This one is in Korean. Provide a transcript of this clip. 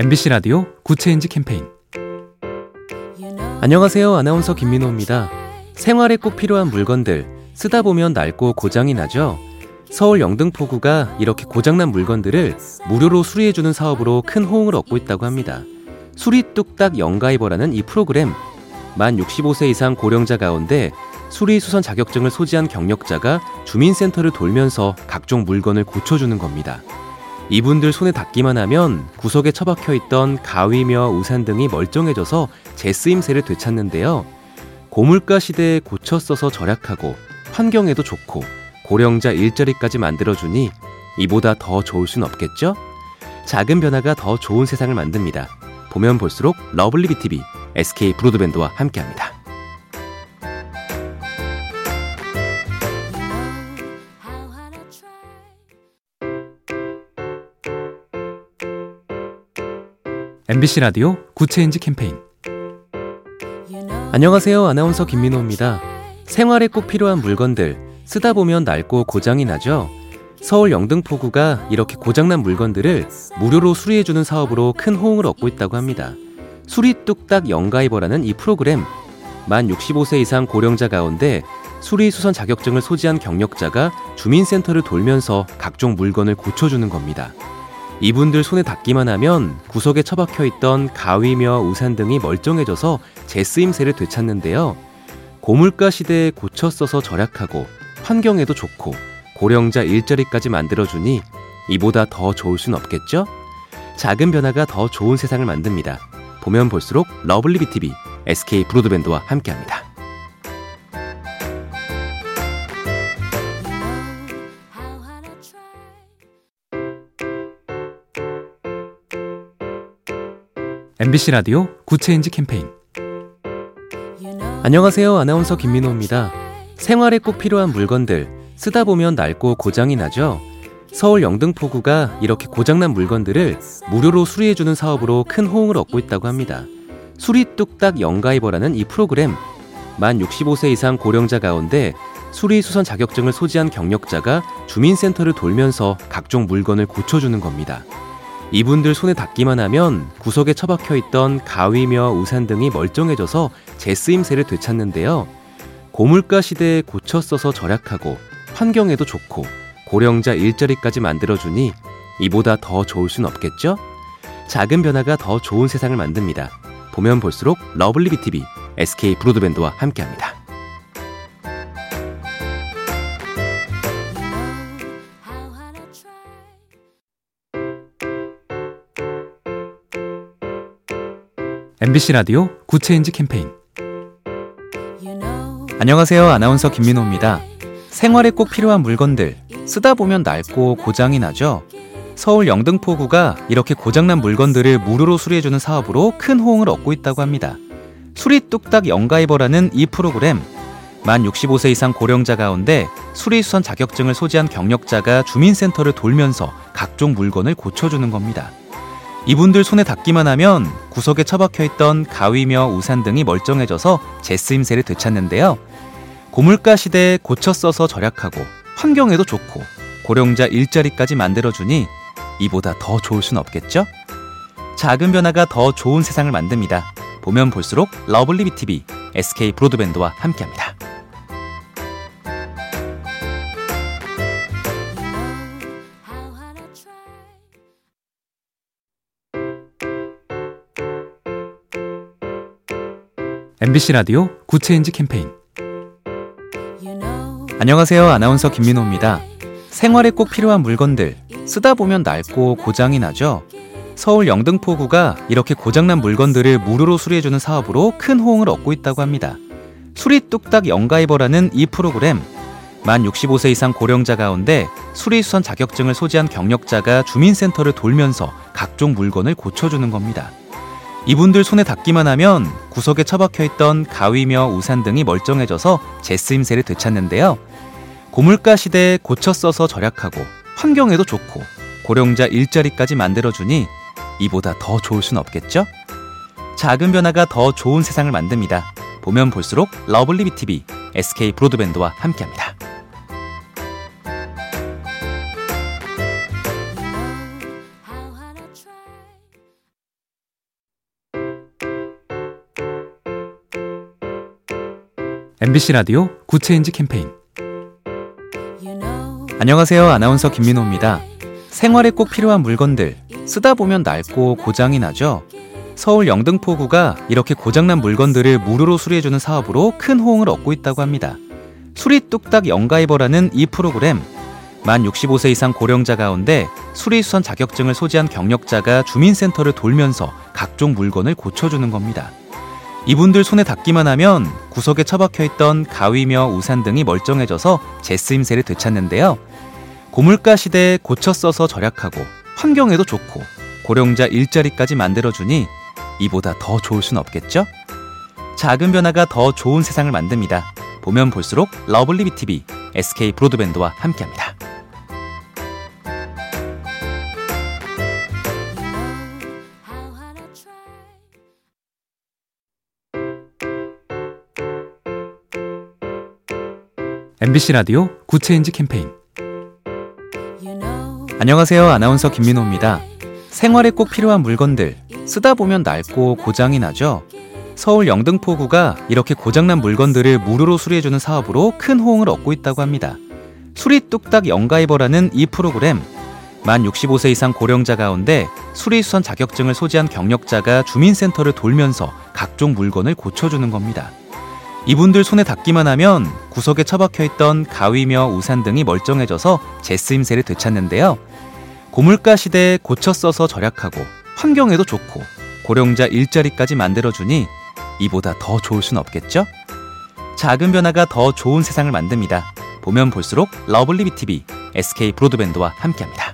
MBC 라디오 굿 체인지 캠페인. 안녕하세요. 아나운서 김민호입니다. 생활에 꼭 필요한 물건들 쓰다 보면 낡고 고장이 나죠. 서울 영등포구가 이렇게 고장난 물건들을 무료로 수리해주는 사업으로 큰 호응을 얻고 있다고 합니다. 수리뚝딱 영가이버라는 이 프로그램, 만 65세 이상 고령자 가운데 수리수선 자격증을 소지한 경력자가 주민센터를 돌면서 각종 물건을 고쳐주는 겁니다. 이분들 손에 닿기만 하면 구석에 처박혀 있던 가위며 우산 등이 멀쩡해져서 재쓰임새를 되찾는데요. 고물가 시대에 고쳐 써서 절약하고 환경에도 좋고 고령자 일자리까지 만들어주니 이보다 더 좋을 순 없겠죠? 작은 변화가 더 좋은 세상을 만듭니다. 보면 볼수록 러블리비TV, SK 브로드밴드와 함께합니다. MBC 라디오 굿 체인지 캠페인. 안녕하세요. 아나운서 김민호입니다. 생활에 꼭 필요한 물건들 쓰다 보면 낡고 고장이 나죠. 서울 영등포구가 이렇게 고장난 물건들을 무료로 수리해주는 사업으로 큰 호응을 얻고 있다고 합니다. 수리뚝딱 영가이버라는 이 프로그램, 만 65세 이상 고령자 가운데 수리수선 자격증을 소지한 경력자가 주민센터를 돌면서 각종 물건을 고쳐주는 겁니다. 이분들 손에 닿기만 하면 구석에 처박혀 있던 가위며 우산 등이 멀쩡해져서 재쓰임새를 되찾는데요. 고물가 시대에 고쳐 써서 절약하고 환경에도 좋고 고령자 일자리까지 만들어주니 이보다 더 좋을 순 없겠죠? 작은 변화가 더 좋은 세상을 만듭니다. 보면 볼수록 러블리비TV, SK 브로드밴드와 함께합니다. MBC 라디오 굿 체인지 캠페인. 안녕하세요. 아나운서 김민호입니다. 생활에 꼭 필요한 물건들 쓰다 보면 낡고 고장이 나죠. 서울 영등포구가 이렇게 고장난 물건들을 무료로 수리해주는 사업으로 큰 호응을 얻고 있다고 합니다. 수리뚝딱 영가이버라는 이 프로그램, 만 65세 이상 고령자 가운데 수리수선 자격증을 소지한 경력자가 주민센터를 돌면서 각종 물건을 고쳐주는 겁니다. 이분들 손에 닿기만 하면 구석에 처박혀 있던 가위며 우산 등이 멀쩡해져서 재쓰임새를 되찾는데요. 고물가 시대에 고쳐 써서 절약하고 환경에도 좋고 고령자 일자리까지 만들어주니 이보다 더 좋을 순 없겠죠? 작은 변화가 더 좋은 세상을 만듭니다. 보면 볼수록 러블리비TV, SK 브로드밴드와 함께합니다. MBC 라디오 굿 체인지 캠페인. 안녕하세요. 아나운서 김민호입니다. 생활에 꼭 필요한 물건들 쓰다 보면 낡고 고장이 나죠. 서울 영등포구가 이렇게 고장난 물건들을 무료로 수리해주는 사업으로 큰 호응을 얻고 있다고 합니다. 수리뚝딱 영가이버라는 이 프로그램, 만 65세 이상 고령자 가운데 수리수선 자격증을 소지한 경력자가 주민센터를 돌면서 각종 물건을 고쳐주는 겁니다. 이분들 손에 닿기만 하면 구석에 처박혀 있던 가위며 우산 등이 멀쩡해져서 재쓰임새를 되찾는데요. 고물가 시대에 고쳐 써서 절약하고 환경에도 좋고 고령자 일자리까지 만들어주니 이보다 더 좋을 순 없겠죠? 작은 변화가 더 좋은 세상을 만듭니다. 보면 볼수록 러블리비TV, SK 브로드밴드와 함께합니다. MBC 라디오 굿 체인지 캠페인. 안녕하세요. 아나운서 김민호입니다. 생활에 꼭 필요한 물건들 쓰다 보면 낡고 고장이 나죠. 서울 영등포구가 이렇게 고장난 물건들을 무료로 수리해주는 사업으로 큰 호응을 얻고 있다고 합니다. 수리뚝딱 영가이버라는 이 프로그램, 만 65세 이상 고령자 가운데 수리수선 자격증을 소지한 경력자가 주민센터를 돌면서 각종 물건을 고쳐주는 겁니다. 이분들 손에 닿기만 하면 구석에 처박혀 있던 가위며 우산 등이 멀쩡해져서 재쓰임새를 되찾는데요. 고물가 시대에 고쳐 써서 절약하고 환경에도 좋고 고령자 일자리까지 만들어주니 이보다 더 좋을 순 없겠죠? 작은 변화가 더 좋은 세상을 만듭니다. 보면 볼수록 러블리비TV, SK 브로드밴드와 함께합니다. MBC 라디오 굿 체인지 캠페인. 안녕하세요. 아나운서 김민호입니다. 생활에 꼭 필요한 물건들 쓰다 보면 낡고 고장이 나죠. 서울 영등포구가 이렇게 고장난 물건들을 무료로 수리해주는 사업으로 큰 호응을 얻고 있다고 합니다. 수리뚝딱 영가이버라는 이 프로그램, 만 65세 이상 고령자 가운데 수리수선 자격증을 소지한 경력자가 주민센터를 돌면서 각종 물건을 고쳐주는 겁니다. 이분들 손에 닿기만 하면 구석에 처박혀있던 가위며 우산 등이 멀쩡해져서 제쓰임새를 되찾는데요. 고물가 시대에 고쳐 써서 절약하고 환경에도 좋고 고령자 일자리까지 만들어주니 이보다 더 좋을 순 없겠죠? 작은 변화가 더 좋은 세상을 만듭니다. 보면 볼수록 러블리비TV, SK 브로드밴드와 함께합니다. MBC 라디오 굿 체인지 캠페인. 안녕하세요. 아나운서 김민호입니다. 생활에 꼭 필요한 물건들 쓰다 보면 낡고 고장이 나죠. 서울 영등포구가 이렇게 고장난 물건들을 무료로 수리해주는 사업으로 큰 호응을 얻고 있다고 합니다. 수리뚝딱 영가이버라는 이 프로그램, 만 65세 이상 고령자 가운데 수리수선 자격증을 소지한 경력자가 주민센터를 돌면서 각종 물건을 고쳐주는 겁니다. 이분들 손에 닿기만 하면 구석에 처박혀있던 가위며 우산 등이 멀쩡해져서 제쓰임새를 되찾는데요. 고물가 시대에 고쳐 써서 절약하고 환경에도 좋고 고령자 일자리까지 만들어주니 이보다 더 좋을 순 없겠죠? 작은 변화가 더 좋은 세상을 만듭니다. 보면 볼수록 러블리비TV, SK 브로드밴드와 함께합니다.